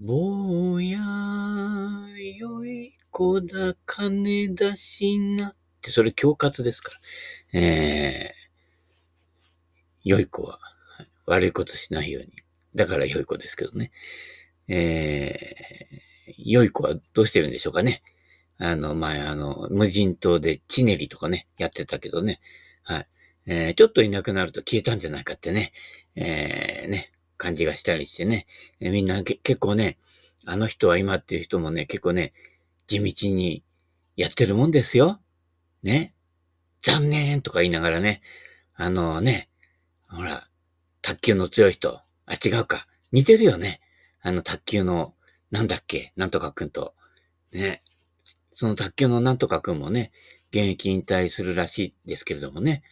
坊やよい子だ金出しなって、それ恐喝ですから。良い子は悪いことしないように。だから良い子ですけどね。良い子はどうしてるんでしょうかね。前無人島でチネリとかね、やってたけどね。はい。ちょっといなくなると消えたんじゃないかってね。感じがしたりしてね。みんな結構ね、あの人は今っていう人もね、結構ね、地道にやってるもんですよ。ね。残念とか言いながらね。ほら、卓球の強い人。あ、違うか。似てるよね。卓球の、なんとかくんと。ね。その卓球のなんとかくんもね、現役引退するらしいですけれどもね。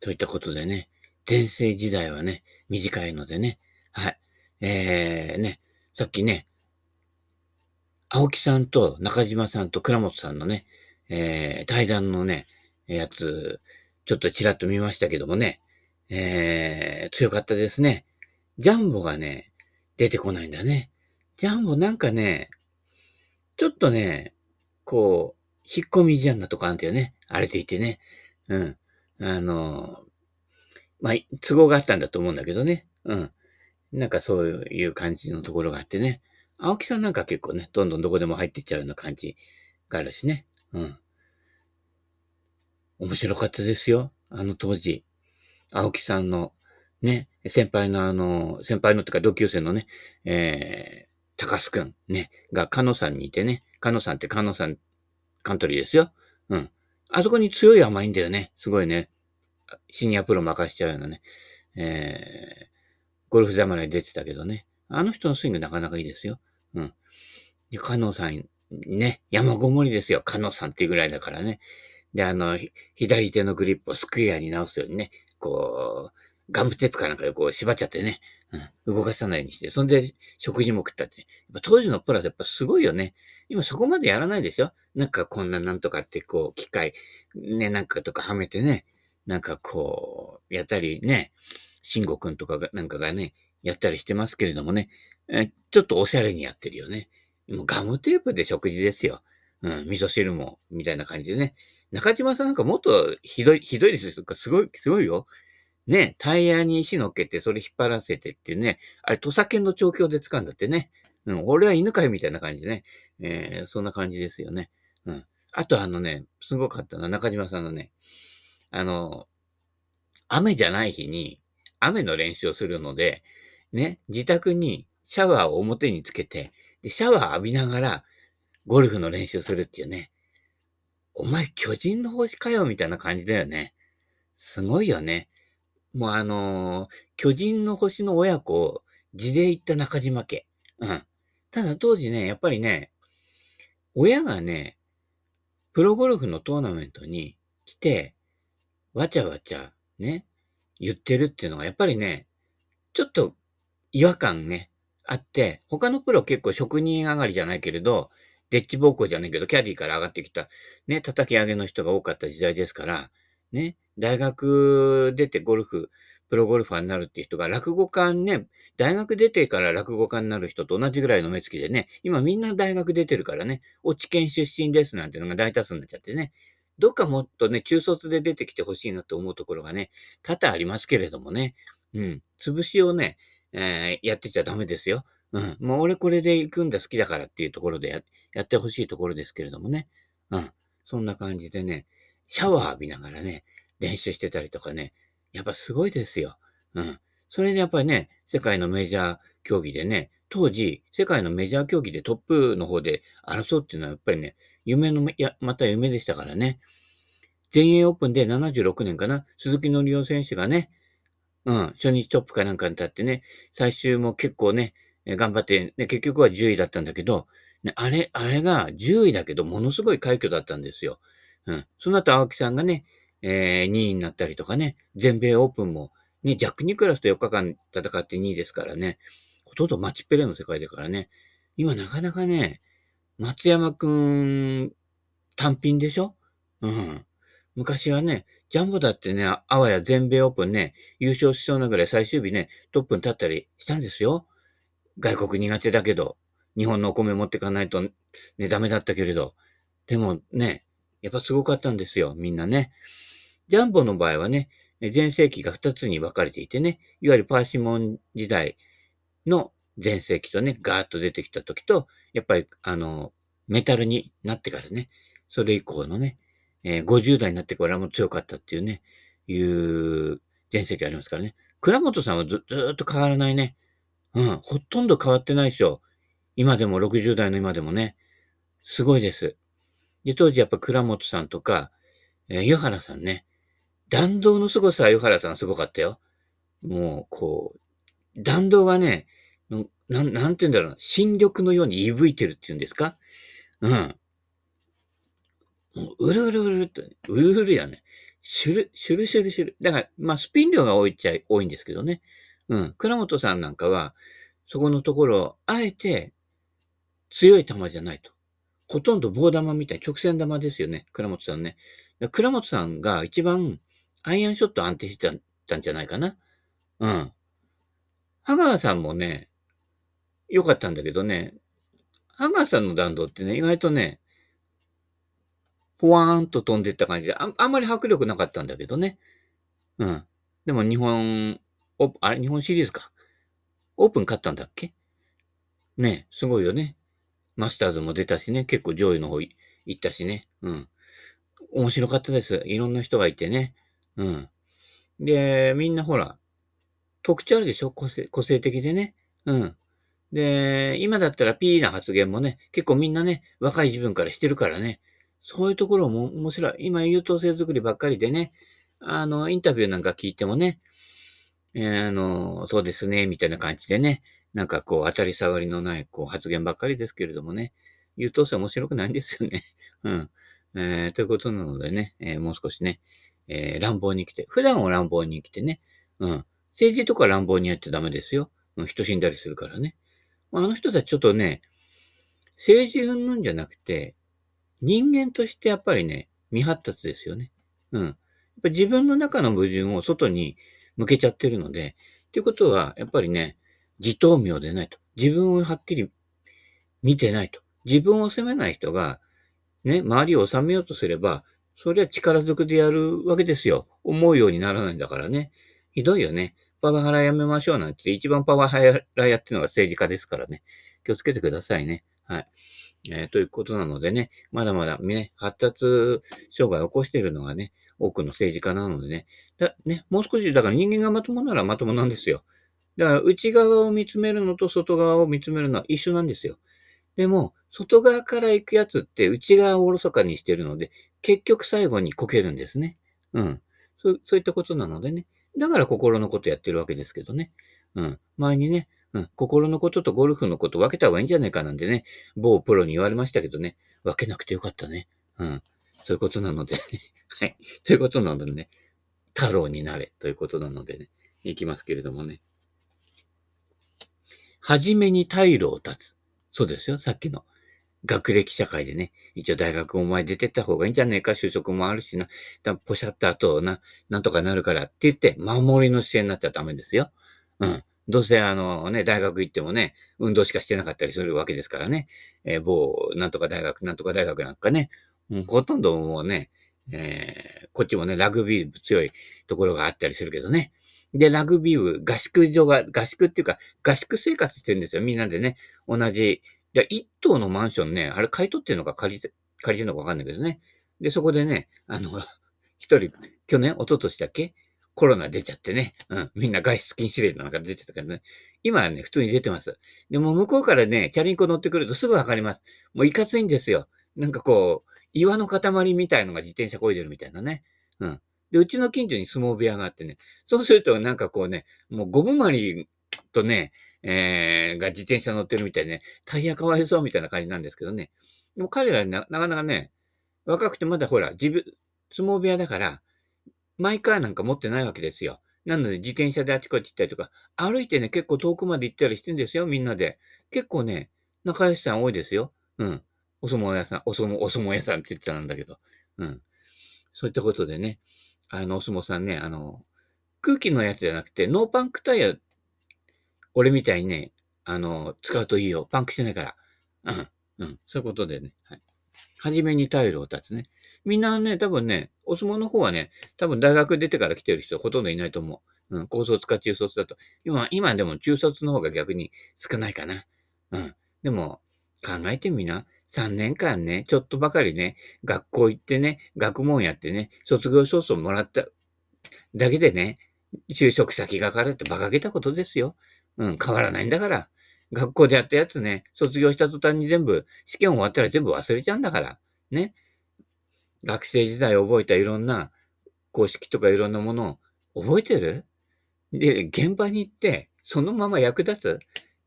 といったことでね、全盛時代はね、短いのでね。はい。さっきね、青木さんと中島さんと倉本さんのね、対談のね、やつ、ちょっとちらっと見ましたけどもね、強かったですね。ジャンボがね、出てこないんだね。ジャンボなんかね、ちょっとね、こう、引っ込み思案なとこあんだよね。荒れていてね。うん。都合があったんだと思うんだけどね。うん。なんかそういう感じのところがあってね。青木さんなんか結構ね、どんどんどこでも入っていっちゃうような感じがあるしね。うん。面白かったですよ。当時。青木さんの、ね、同級生のね、高須くん、ね、が、カノさんにいてね、カノさんってカノさん、カントリーですよ。うん。あそこに強い甘いんだよね。すごいね。シニアプロ任しちゃうようなね。ゴルフ侍に出てたけどね。あの人のスイングなかなかいいですよ。うん。で、カノさん、ね、山ごもりですよ。カノさんっていうぐらいだからね。で、左手のグリップをスクエアに直すようにね、こう、ガムテープかなんかでこう縛っちゃってね、うん、動かさないようにして、そんで食事も食ったって。やっぱ当時のプロってやっぱすごいよね。今そこまでやらないでしょ？なんかこんななんとかってこう機械、ね、なんかとかはめてね、なんかこう、やったりね、慎吾くんとかがなんかがね、やったりしてますけれどもね、ちょっとおしゃれにやってるよね。もうガムテープで食事ですよ。うん、味噌汁も、みたいな感じでね。中島さんなんかもっとひどいですよ。すごいよ。ね、タイヤに石乗っけて、それ引っ張らせてっていうね、あれ、土佐犬の調教で掴んだってね。うん、俺は犬飼いみたいな感じでね。そんな感じですよね。うん。あとすごかったのは中島さんのね、雨じゃない日に、雨の練習をするので、ね、自宅にシャワーを表につけて、で、シャワー浴びながら、ゴルフの練習するっていうね。お前、巨人の星かよみたいな感じだよね。すごいよね。もう巨人の星の親子を地で行った中島家。うん。ただ当時ね、やっぱりね、親がね、プロゴルフのトーナメントに来て、わちゃわちゃ、ね、言ってるっていうのが、やっぱりね、ちょっと違和感ね、あって、他のプロ結構職人上がりじゃないけれど、でっち奉公じゃないけど、キャディから上がってきた、ね、叩き上げの人が多かった時代ですから、ね、大学出てプロゴルファーになるっていう人が、落語家ね、大学出てから落語家になる人と同じぐらいの目つきでね、今みんな大学出てるからね、落研出身ですなんてのが大多数になっちゃってね、どっかもっとね、中卒で出てきてほしいなと思うところがね、多々ありますけれどもね、うん、潰しをね、やってちゃダメですよ。うん。もう俺これで行くんだ好きだからっていうところでやってほしいところですけれどもね。うん。そんな感じでね、シャワー浴びながらね、練習してたりとかね。やっぱすごいですよ。うん。それでやっぱりね、世界のメジャー競技でね、当時、世界のメジャー競技でトップの方で争うっていうのはやっぱりね、また夢でしたからね。全英オープンで76年かな、鈴木紀夫選手がね、うん、初日トップかなんかに立ってね、最終も結構ね、頑張って、ね、結局は10位だったんだけど、ね、あれが10位だけど、ものすごい快挙だったんですよ。うん。その後、青木さんがね、2位になったりとかね、全米オープンも、ね、ジャック・ニクラウスと4日間戦って2位ですからね、ほとんどマッチプレーの世界だからね、今なかなかね、松山くん、単品でしょ？うん。昔はね、ジャンボだってね、あわや全米オープンね、優勝しそうなぐらい最終日ね、トップに立ったりしたんですよ。外国苦手だけど、日本のお米持ってかないとね、ダメだったけれど、でもね、やっぱすごかったんですよ、みんなね。ジャンボの場合はね、全盛期が2つに分かれていてね、いわゆるパーシモン時代の全盛期とね、ガーッと出てきた時と、やっぱりメタルになってからね、それ以降のね、50代になってからも強かったっていうね、いう全盛期ありますからね。倉本さんは ずっと変わらないね。うん、ほとんど変わってないでしょ。今でも、60代の今でもね、すごいです。で、当時やっぱ倉本さんとか、湯原さんね、弾道の凄さは湯原さんすごかったよ。もう、こう、弾道がね、なんて言うんだろうな、新緑のようにいぶいてるっていうんですか？うん。もう、うるうるやね。シュルシュル。だから、まあ、スピン量が多いっちゃ多いんですけどね。うん。倉本さんなんかは、そこのところを、あえて、強い球じゃないと。ほとんど棒玉みたい、直線玉ですよね。倉本さんね。倉本さんが一番、アイアンショット安定してたんじゃないかな。うん。羽川さんもね、良かったんだけどね、羽川さんの弾道ってね、意外とね、ポワーンと飛んでった感じで、あんまり迫力なかったんだけどね。うん。でも日本シリーズか。オープン勝ったんだっけ？ね、すごいよね。マスターズも出たしね、結構上位の方行ったしね。うん。面白かったです。いろんな人がいてね。うん。で、みんなほら、特徴あるでしょ？個性的でね。うん。で、今だったらピーな発言もね、結構みんなね、若い自分からしてるからね。そういうところも面白い。今、優等生づくりばっかりでね、インタビューなんか聞いてもね、そうですね、みたいな感じでね、なんかこう、当たり障りのない、こう、発言ばっかりですけれどもね、優等生面白くないんですよね。うん。ということなのでね、もう少しね、乱暴に生きて、普段を乱暴に生きてね、うん。政治とか乱暴にやっちゃダメですよ。うん、人死んだりするからね。あの人たちちょっとね、政治云々じゃなくて、人間としてやっぱりね、未発達ですよね。うん。やっぱ自分の中の矛盾を外に向けちゃってるので、っていうことは、やっぱりね、自頭明でないと。自分をはっきり見てないと。自分を責めない人が、ね、周りを治めようとすれば、それは力ずくでやるわけですよ。思うようにならないんだからね。ひどいよね。パワハラやめましょうなんて、一番パワハラやってるのが政治家ですからね。気をつけてくださいね。はい。ということなのでね、まだまだね、発達障害を起こしているのがね、多くの政治家なのでね、もう少し、だから人間がまともならまともなんですよ。だから内側を見つめるのと外側を見つめるのは一緒なんですよ。でも、外側から行くやつって内側をおろそかにしてるので、結局最後にこけるんですね。うん。そういったことなのでね。だから心のことやってるわけですけどね。うん。前にね、うん、心のこととゴルフのこと分けた方がいいんじゃないかなんでね、某プロに言われましたけどね、分けなくてよかったね。うん。そういうことなので、はい。ということなのでね、太郎になれということなのでね、いきますけれどもね。はじめに退路を断つ。そうですよ、さっきの。学歴社会でね、一応大学お前出てった方がいいんじゃねえか、就職もあるしな、ポシャった後なんとかなるからって言って、守りの姿勢になっちゃダメですよ。うん。どうせ大学行ってもね、運動しかしてなかったりするわけですからね。某、なんとか大学なんかね、ほとんどもうね、こっちもね、ラグビー部強いところがあったりするけどね。で、ラグビー部、合宿っていうか、合宿生活してるんですよ。みんなでね、同じ、一棟のマンションね、あれ買い取ってるのか借りてるのかわかんないけどね。で、そこでね、一人、去年、一昨年だっけ？コロナ出ちゃってね。うん。みんな外出禁止令なんか出てたからね。今はね、普通に出てます。でも向こうからね、チャリンコ乗ってくるとすぐわかります。もういかついんですよ。なんかこう、岩の塊みたいのが自転車漕いでるみたいなね。うん。で、うちの近所に相撲部屋があってね。そうするとなんかこうね、もうゴムまりとね、が自転車乗ってるみたいね、タイヤかわいそうみたいな感じなんですけどね。でも彼らなかなかね、若くてまだほら、相撲部屋だから、マイカーなんか持ってないわけですよ。なので自転車であちこち行ったりとか、歩いてね、結構遠くまで行ったりしてるんですよ、みんなで。結構ね、仲良しさん多いですよ。うん。お相撲屋さんって言ってたんだけど。うん。そういったことでね、お相撲さんね、空気のやつじゃなくて、ノーパンクタイヤ、俺みたいにね、使うといいよ。パンクしてないから。そういうことでね。はい。はじめに退路を断つね。みんなね、多分ね、お相撲の方はね、多分大学出てから来てる人ほとんどいないと思う。高卒か中卒だと。今でも中卒の方が逆に少ないかな。でも、考えてみな。3年間ね、ちょっとばかりね、学校行ってね、学問やってね、卒業証書もらっただけでね、就職先が変わるって馬鹿げたことですよ。変わらないんだから。学校でやったやつね、卒業した途端に全部、試験終わったら全部忘れちゃうんだから。ね。学生時代覚えたいろんな公式とかいろんなものを覚えてる？で、現場に行って、そのまま役立つ？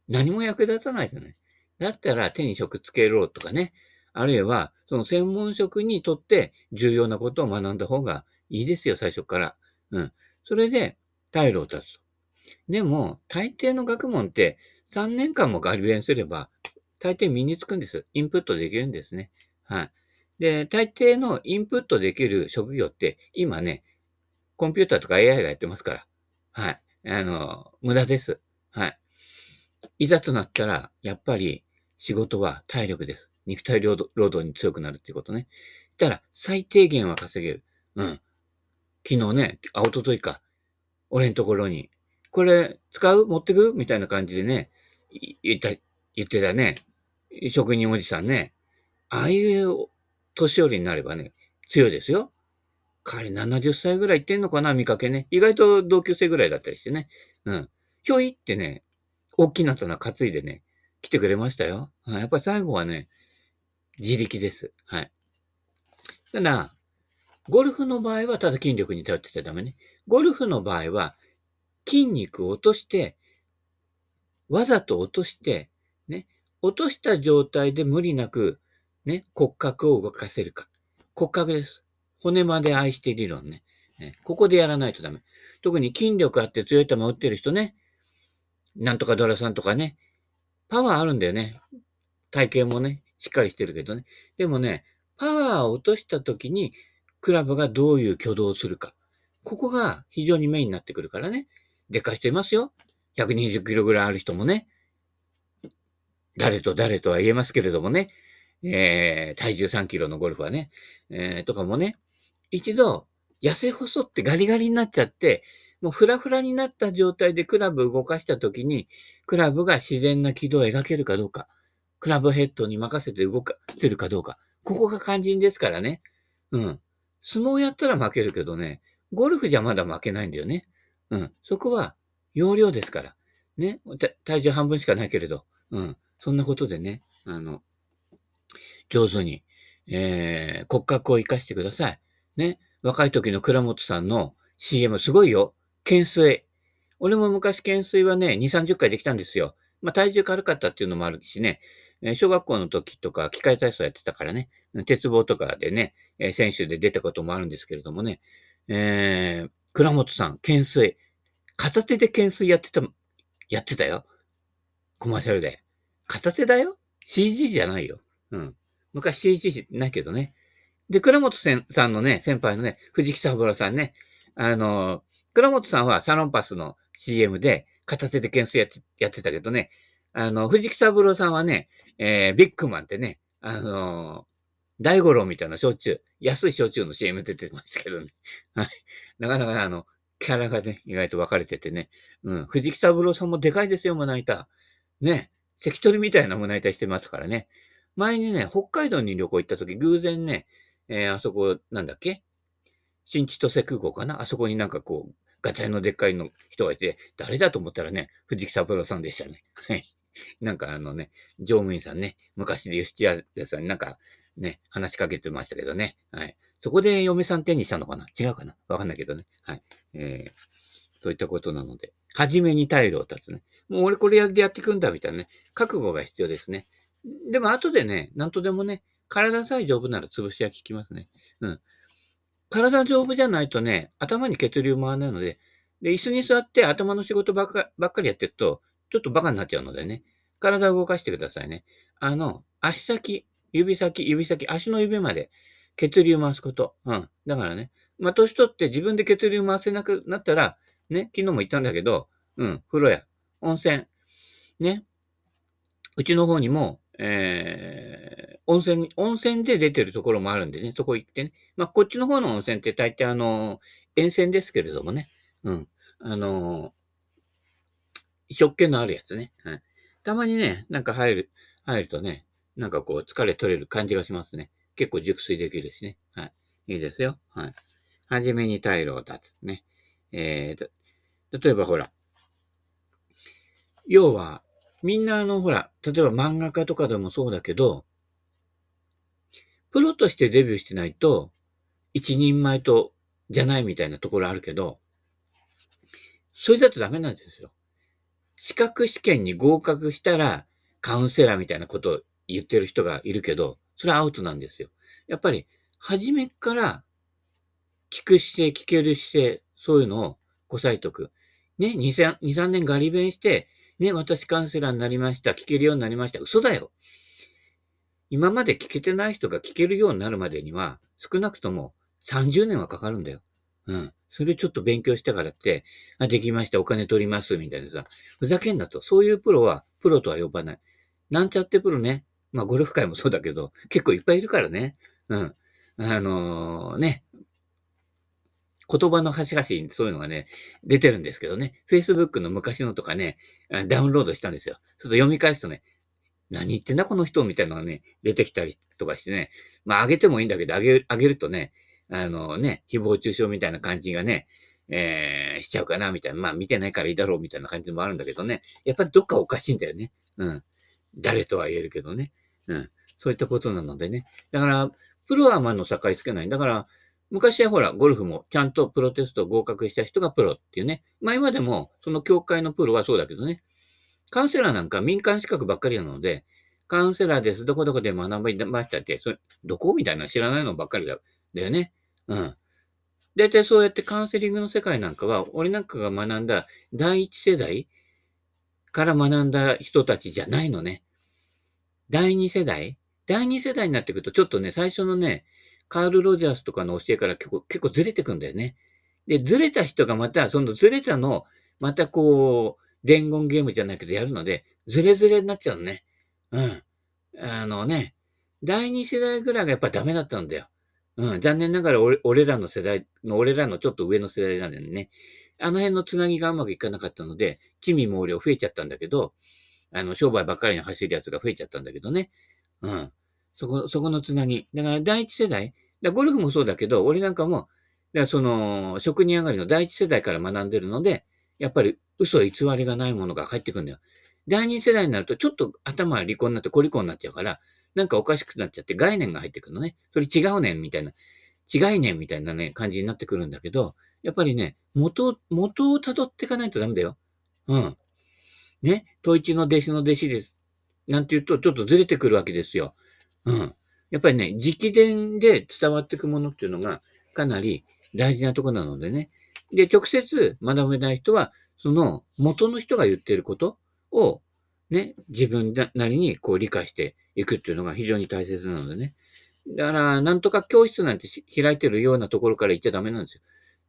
何も役立たないじゃない。だったら手に職つけろとかね。あるいは、その専門職にとって重要なことを学んだ方がいいですよ、最初から。それで、退路を断つと。でも、大抵の学問って、3年間も合弁すれば、大抵身につくんです。インプットできるんですね。はい。で、大抵のインプットできる職業って、今ね、コンピューターとか AI がやってますから。はい。無駄です。はい。いざとなったら、やっぱり仕事は体力です。肉体労働に強くなるっていうことね。だから、最低限は稼げる。昨日ね、おとといか、俺のところに、これ使う？持ってく？みたいな感じでね、言ってたね。職人おじさんね。ああいう年寄りになればね、強いですよ。彼70歳ぐらいいってんのかな、見かけね。意外と同級生ぐらいだったりしてね。ひょいってね、大きな棚担いでね、来てくれましたよ。やっぱり最後はね、自力です。はい。ただ、ゴルフの場合はただ筋力に頼ってちゃダメね。ゴルフの場合は、筋肉を落として、わざと落として、ね、落とした状態で無理なく、ね、骨格を動かせるか。骨格です。骨まで愛して理論ね。ここでやらないとダメ。特に筋力あって強い球打ってる人ね、なんとかドラさんとかね、パワーあるんだよね。体型もね、しっかりしてるけどね。でもね、パワーを落とした時に、クラブがどういう挙動をするか。ここが非常にメインになってくるからね。でかい人いますよ。120キロぐらいある人もね。誰と誰とは言えますけれどもね。体重3キロのゴルフはね。とかもね。一度、痩せ細ってガリガリになっちゃって、もうフラフラになった状態でクラブ動かしたときに、クラブが自然な軌道を描けるかどうか。クラブヘッドに任せて動かせるかどうか。ここが肝心ですからね。相撲やったら負けるけどね。ゴルフじゃまだ負けないんだよね。そこは、容量ですから。ね。体重半分しかないけれど。そんなことでね、上手に、骨格を生かしてください。ね。若い時の倉本さんの CM すごいよ。懸垂。俺も昔懸垂はね、2、30回できたんですよ。まあ、体重軽かったっていうのもあるしね。小学校の時とか、機械体操やってたからね。鉄棒とかでね、選手で出たこともあるんですけれどもね。倉本さん、懸垂。片手で懸垂やってたよ。コマーシャルで。片手だよ？ CG じゃないよ。昔 CG ないけどね。で、倉本さんのね、先輩のね、藤木三郎さんね。倉本さんはサロンパスの CM で片手で懸垂やってたけどね。藤木三郎さんはね、ビッグマンってね、大五郎みたいな焼酎、安い焼酎の CM 出てましたけどね。はい。なかなかキャラがね、意外と分かれててね。藤木三郎さんもでかいですよ、胸板。ね。関取みたいな胸板してますからね。前にね、北海道に旅行行った時、偶然ね、あそこ、なんだっけ？新千歳空港かな？あそこになんかこう、ガタイのでっかいの人がいて、誰だと思ったらね、藤木三郎さんでしたね。はい。なんかね、乗務員さんね、昔で吉谷さんになんか、ね、話しかけてましたけどね。はい。そこで嫁さん手にしたのかな？違うかな？わかんないけどね。はい。そういったことなので。はじめに退路を断つね。もう俺これやっていくんだ、みたいなね。覚悟が必要ですね。でも後でね、なんとでもね、体さえ丈夫なら潰しは効きますね。体丈夫じゃないとね、頭に血流回らないので、で、椅子に座って頭の仕事ばっかりやってると、ちょっとバカになっちゃうのでね。体を動かしてくださいね。足先。指先、足の指まで血流回すこと。だからね。まあ、年取って自分で血流回せなくなったら、ね、昨日も言ったんだけど、風呂や、温泉、ね、うちの方にも、温泉で出てるところもあるんでね、そこ行ってね。まあ、こっちの方の温泉って大体沿線ですけれどもね。うん。食券のあるやつね。はい。たまにね、なんか入るとね、なんかこう疲れ取れる感じがしますね。結構熟睡できるしね。はい。いいですよ。はい。はじめに退路を断つ。ね。例えばほら、要は、みんなほら、例えば漫画家とかでもそうだけど、プロとしてデビューしてないと、一人前と、じゃないみたいなところあるけど、それだとダメなんですよ。資格試験に合格したら、カウンセラーみたいなことを言ってる人がいるけど、それはアウトなんですよ。やっぱり、初めから、聞く姿勢、聞ける姿勢、そういうのをこさえとく。ね、2、3年ガリ勉して、ね、私カウンセラーになりました、聞けるようになりました。嘘だよ。今まで聞けてない人が聞けるようになるまでには、少なくとも30年はかかるんだよ。うん。それちょっと勉強したからって、あ、できました、お金取ります、みたいなさ。ふざけんなと。そういうプロとは呼ばない。なんちゃってプロね。まあ、ゴルフ界もそうだけど、結構いっぱいいるからね。うん。ね。言葉の端々にそういうのがね、出てるんですけどね。Facebook の昔のとかね、ダウンロードしたんですよ。ちょっと読み返すとね、何言ってんだこの人みたいなのがね、出てきたりとかしてね。まあ、あげてもいいんだけど、あげるとね、誹謗中傷みたいな感じがね、しちゃうかな、みたいな。まあ、見てないからいいだろう、みたいな感じもあるんだけどね。やっぱりどっかおかしいんだよね。うん。誰とは言えるけどね。うん。そういったことなのでね。だから、プロは境つけない。だから、昔はほら、ゴルフもちゃんとプロテスト合格した人がプロっていうね。まあ今でも、その協会のプロはそうだけどね。カウンセラーなんか民間資格ばっかりなので、カウンセラーです、どこどこで学びましたって、どこみたいな知らないのばっかりだよね。うん。だいたいそうやってカウンセリングの世界なんかは、俺なんかが学んだ第一世代から学んだ人たちじゃないのね。第二世代になってくると、ちょっとね、最初のね、カール・ロジャースとかの教えから結構ずれてくんだよね。で、ずれた人がまた、そのずれたのを、またこう、伝言ゲームじゃないけどやるので、ずれずれになっちゃうのね。うん。第二世代ぐらいがやっぱダメだったんだよ。うん。残念ながら俺らのちょっと上の世代なんだよね。あの辺のつなぎがうまくいかなかったので、地味猛量増えちゃったんだけど、商売ばっかりに走るやつが増えちゃったんだけどね。うん。そこのつなぎ。だから第一世代。ゴルフもそうだけど、俺なんかも、その、職人上がりの第一世代から学んでるので、やっぱり嘘偽りがないものが入ってくるんだよ。第二世代になると、ちょっと頭が離婚になって、小離婚になっちゃうから、なんかおかしくなっちゃって概念が入ってくるのね。それ違うねんみたいな、違いねんみたいなね、感じになってくるんだけど、やっぱりね、元を辿っていかないとダメだよ。うん。ね、統一の弟子の弟子です。なんて言うと、ちょっとずれてくるわけですよ。うん。やっぱりね、直伝で伝わっていくものっていうのがかなり大事なところなのでね。で、直接学べない人は、その元の人が言っていることをね、自分なりにこう理解していくっていうのが非常に大切なのでね。だから、なんとか教室なんて開いてるようなところから行っちゃダメなんですよ。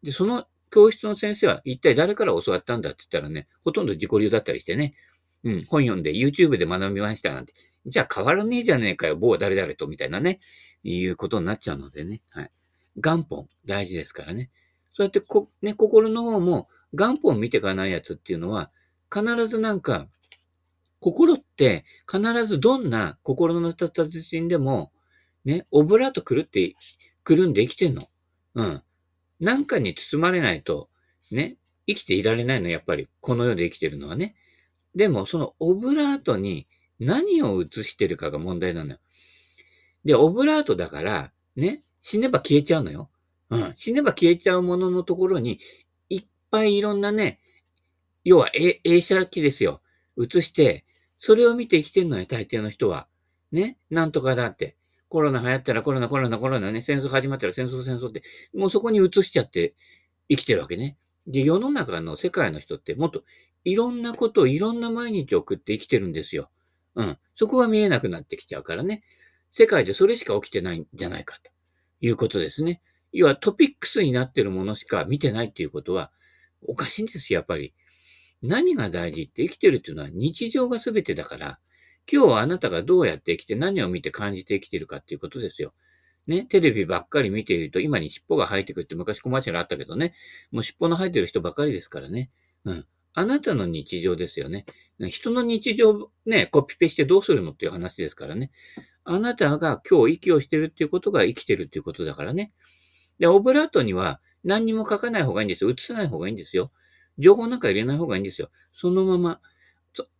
で、その教室の先生は一体誰から教わったんだって言ったらね、ほとんど自己流だったりしてね。うん、本読んで YouTube で学びましたなんて。じゃあ変わらねえじゃねえかよ、某誰々と、みたいなね、いうことになっちゃうのでね。はい。元本、大事ですからね。そうやってね、心の方も元本見ていかないやつっていうのは、必ずなんか、心って必ずどんな心の達人でも、ね、オブラートくるんで生きてんの。うん。なんかに包まれないと、ね、生きていられないの、やっぱり、この世で生きてるのはね。でも、そのオブラートに、何を映してるかが問題なのよ。で、オブラートだから、ね、死ねば消えちゃうのよ。うん。死ねば消えちゃうもののところに、いっぱいいろんなね、要は映写機ですよ。映して、それを見て生きてるのよ、大抵の人は。ね、なんとかだって。コロナ流行ったらコロナね、戦争始まったら戦争って、もうそこに映しちゃって生きてるわけね。で、世の中の世界の人って、もっといろんなことをいろんな毎日送って生きてるんですよ。うん。そこが見えなくなってきちゃうからね。世界でそれしか起きてないんじゃないかということですね。要はトピックスになってるものしか見てないっていうことはおかしいんですよ、やっぱり。何が大事って生きてるっていうのは日常が全てだから、今日はあなたがどうやって生きて何を見て感じて生きてるかっていうことですよ。ね、テレビばっかり見ていると今に尻尾が生えてくるって昔コマーシャルあったけどね、もう尻尾の生えてる人ばかりですからね。うん。あなたの日常ですよね。人の日常ね、コピペしてどうするのっていう話ですからね。あなたが今日息をしてるっていうことが生きてるっていうことだからね。で、オブラートには何にも書かない方がいいんですよ。映さない方がいいんですよ。情報なんか入れない方がいいんですよ。そのまま。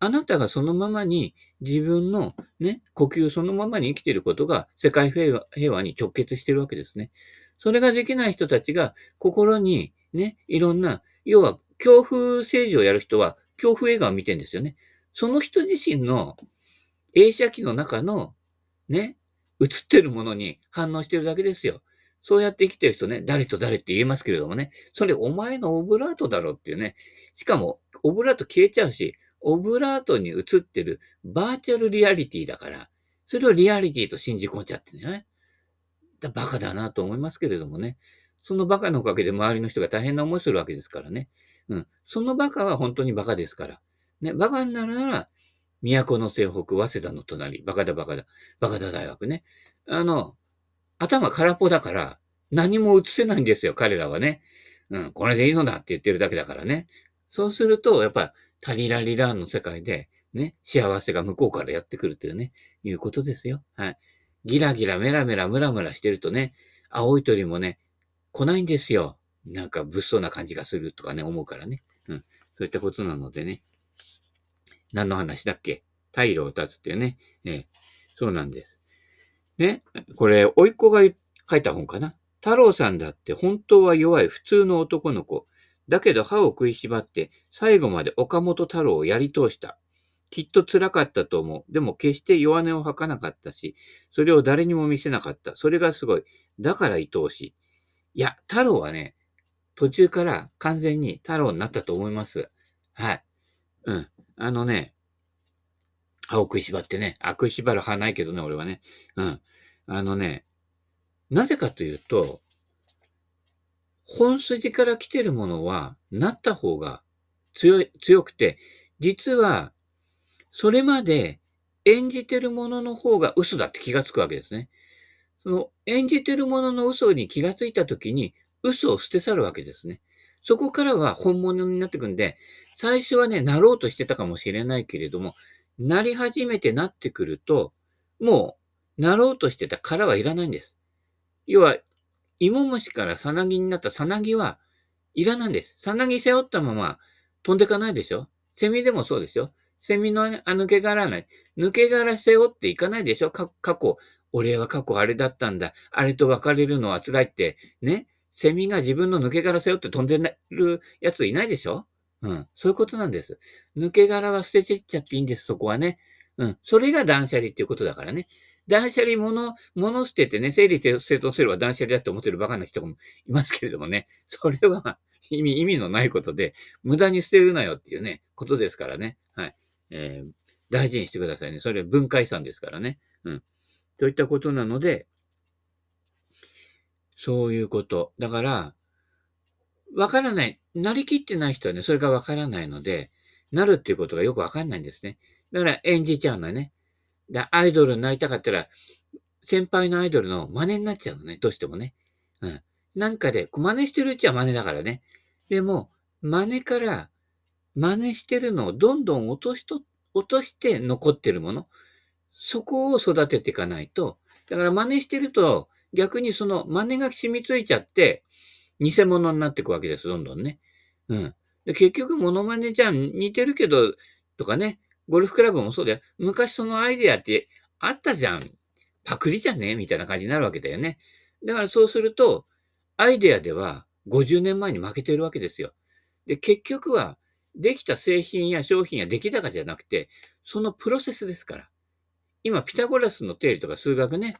あなたがそのままに自分のね、呼吸そのままに生きていることが世界平和に直結しているわけですね。それができない人たちが心にね、いろんな、要は恐怖政治をやる人は恐怖映画を見てるんですよね。その人自身の映写機の中のね、映ってるものに反応してるだけですよ。そうやって生きてる人ね、誰と誰って言えますけれどもね、それお前のオブラートだろっていうね、しかもオブラート消えちゃうし、オブラートに映ってるバーチャルリアリティだから、それをリアリティと信じ込んじゃってね。バカだなと思いますけれどもね。そのバカのおかげで周りの人が大変な思いするわけですからね。うん。そのバカは本当にバカですから。ね、バカになるなら、都の西北、早稲田の隣、バカだ大学ね。頭空っぽだから、何も映せないんですよ、彼らはね。うん、これでいいのだって言ってるだけだからね。そうすると、やっぱ、タリラリラーンの世界で、ね、幸せが向こうからやってくるというね、いうことですよ。はい。ギラギラ、メラメラ、ムラムラしてるとね、青い鳥もね、来ないんですよ。なんか物騒な感じがするとかね、思うからね。うん。そういったことなのでね。何の話だっけ？退路を断つっていうね。そうなんです。ね、これ、甥っ子が書いた本かな。太郎さんだって本当は弱い普通の男の子。だけど歯を食いしばって最後まで岡本太郎をやり通した。きっと辛かったと思う。でも決して弱音を吐かなかったし、それを誰にも見せなかった。それがすごい。だから愛おしい。いや、太郎はね、途中から完全に太郎になったと思います。はい。うん。歯を食いしばってね。食いしばる歯ないけどね、俺はね。うん。なぜかというと、本筋から来てるものは、なった方が強くて、実は、それまで演じてるものの方が嘘だって気がつくわけですね。その演じてるものの嘘に気がついたときに、嘘を捨て去るわけですね。そこからは本物になってくんで、最初はね、なろうとしてたかもしれないけれども、なり始めてなってくると、もう、なろうとしてた殻はいらないんです。要は、芋虫からさなぎになったさなぎはいらないんです。さなぎ背負ったまま飛んでかないでしょ。セミでもそうですよ。セミの抜け殻ない。抜け殻背負っていかないでしょ。俺は過去あれだったんだ。あれと別れるのは辛いって、ね。セミが自分の抜け殻背負って飛んでるやついないでしょ。うん。そういうことなんです。抜け殻は捨ててっちゃっていいんです、そこはね。うん。それが断捨離っていうことだからね。断捨離物捨ててね、整理整頓すれば断捨離だって思ってるバカな人もいますけれどもね、それは意味のないことで、無駄に捨てるなよっていうね、ことですからね。はい。大事にしてくださいね。それは文化遺産ですからね。うん。そういったことなので、そういうこと。だから、わからない。なりきってない人はね、それがわからないので、なるっていうことがよくわかんないんですね。だから演じちゃうのね。アイドルになりたかったら、先輩のアイドルの真似になっちゃうのね、どうしてもね。うん。なんかで、真似してるうちは真似だからね。でも、真似してるのをどんどん落として残ってるもの。そこを育てていかないと。だから真似してると、逆にその真似が染みついちゃって、偽物になっていくわけです、どんどんね。うん。で結局、モノマネじゃん、似てるけど、とかね。ゴルフクラブもそうだよ。昔そのアイデアってあったじゃん。パクリじゃねみたいな感じになるわけだよね。だからそうすると、アイデアでは50年前に負けているわけですよ。で、結局は、できた製品や商品や出来高じゃなくて、そのプロセスですから。今、ピタゴラスの定理とか数学ね、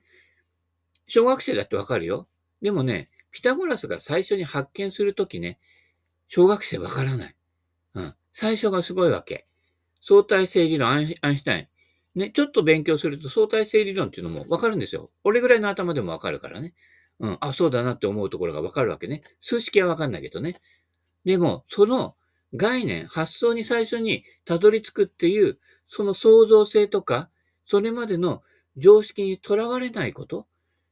小学生だってわかるよ。でもね、ピタゴラスが最初に発見するときね、小学生わからない。うん。最初がすごいわけ。相対性理論、アインシュタイン。ね、ちょっと勉強すると相対性理論っていうのもわかるんですよ。俺ぐらいの頭でもわかるからね。うん、あ、そうだなって思うところがわかるわけね。数式はわかんないけどね。でも、その概念、発想に最初にたどり着くっていう、その創造性とか、それまでの常識にとらわれないこと、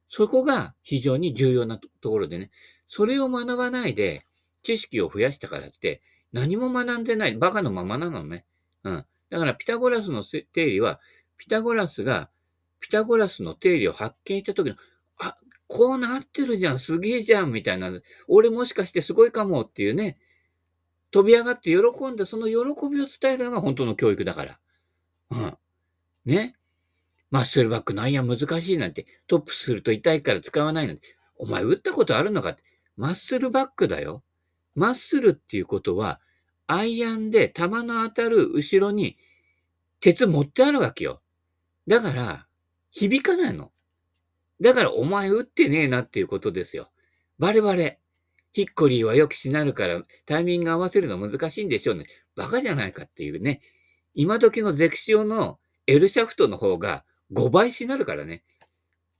そこが非常に重要なところでね、それを学ばないで知識を増やしたからって何も学んでない、バカのままなのね。だからピタゴラスの定理は、ピタゴラスの定理を発見した時の、あ、こうなってるじゃん、すげえじゃん、みたいな、俺もしかしてすごいかもっていうね、飛び上がって喜んだ、その喜びを伝えるのが本当の教育だから。ね。マッスルバックなんや難しいなんて、トップすると痛いから使わないなんて、お前打ったことあるのかって、マッスルバックだよ。マッスルっていうことは、アイアンで球の当たる後ろに鉄持ってあるわけよ。だから、響かないの。だから、お前打ってねえなっていうことですよ。バレバレ。ヒッコリーはよくしなるから、タイミング合わせるの難しいんでしょうね。バカじゃないかっていうね。今時のゼクシオの L シャフトの方が5倍しなるからね。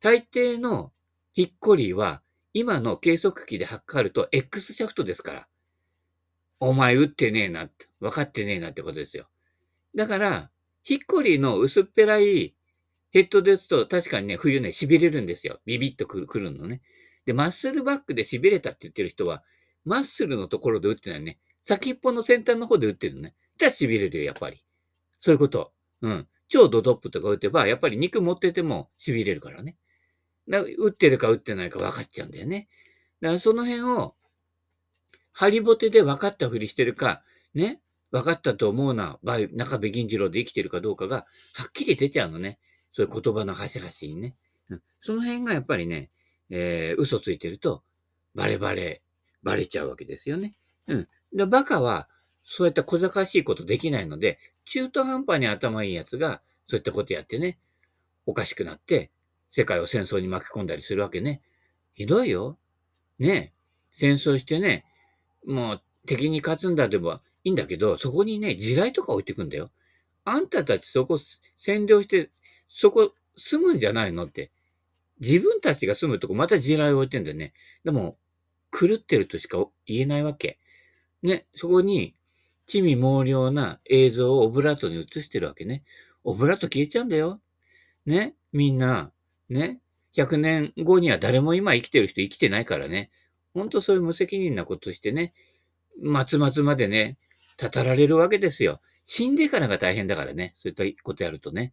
大抵のヒッコリーは、今の計測器で測ると X シャフトですから。お前打ってねえなって、分かってねえなってことですよ。だから、ヒッコリーの薄っぺらいヘッドで打つと確かにね、冬ね、痺れるんですよ。ビビッとくるのね。で、マッスルバックで痺れたって言ってる人は、マッスルのところで打ってないね。先っぽの先端の方で打ってるのね。じゃあ痺れるよ、やっぱり。そういうこと。超ドドップとか打てば、やっぱり肉持ってても痺れるからね。だから打ってるか打ってないか分かっちゃうんだよね。だからその辺を、ハリボテで分かったふりしてるか、ね、分かったと思うな、中部銀次郎で生きてるかどうかが、はっきり出ちゃうのね。そういう言葉の端々にね。その辺がやっぱりね、嘘ついてると、バレちゃうわけですよね。で、バカは、そういった小賢しいことできないので、中途半端に頭いいやつが、そういったことやってね、おかしくなって、世界を戦争に巻き込んだりするわけね。ひどいよ。ね。戦争してね、もう敵に勝つんだでもいいんだけど、そこにね、地雷とか置いてくんだよ。あんたたちそこ占領して、そこ住むんじゃないのって。自分たちが住むとこまた地雷を置いてんだよね。でも、狂ってるとしか言えないわけ。ね、そこに、地味猛量な映像をオブラートに映してるわけね。オブラート消えちゃうんだよ。ね、みんな、ね、100年後には誰も今生きてる人生きてないからね。ほんとそういう無責任なことしてね、末々までね、語られるわけですよ。死んでからが大変だからね。そういったことやるとね。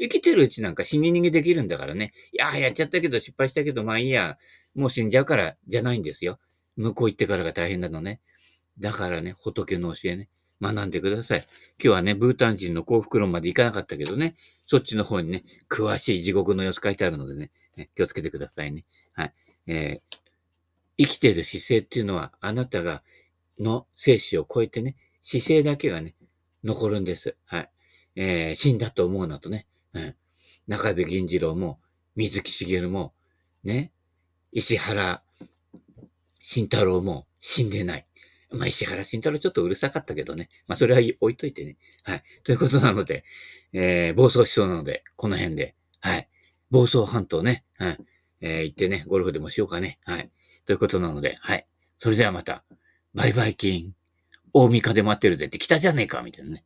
生きてるうちなんか死に逃げできるんだからね。いやー、やっちゃったけど失敗したけど、まあいいや、もう死んじゃうからじゃないんですよ。向こう行ってからが大変なのね。だからね、仏の教えね、学んでください。今日はね、ブータン人の幸福論まで行かなかったけどね、そっちの方にね、詳しい地獄の様子書いてあるのでね、気をつけてくださいね。はい。生きている姿勢っていうのは、あなたが、の生死を超えてね、姿勢だけがね、残るんです。はい。死んだと思うなとね、中部銀次郎も、水木しげるも、ね、石原慎太郎も死んでない。まあ、石原慎太郎ちょっとうるさかったけどね。まあ、それは置いといてね。はい。ということなので、暴走しそうなので、この辺で。はい。房総半島ね。はい。行ってね、ゴルフでもしようかね。はい。ということなので、はい。それではまた、バイバイキン。大三日で待ってるぜって来たじゃねえかみたいなね。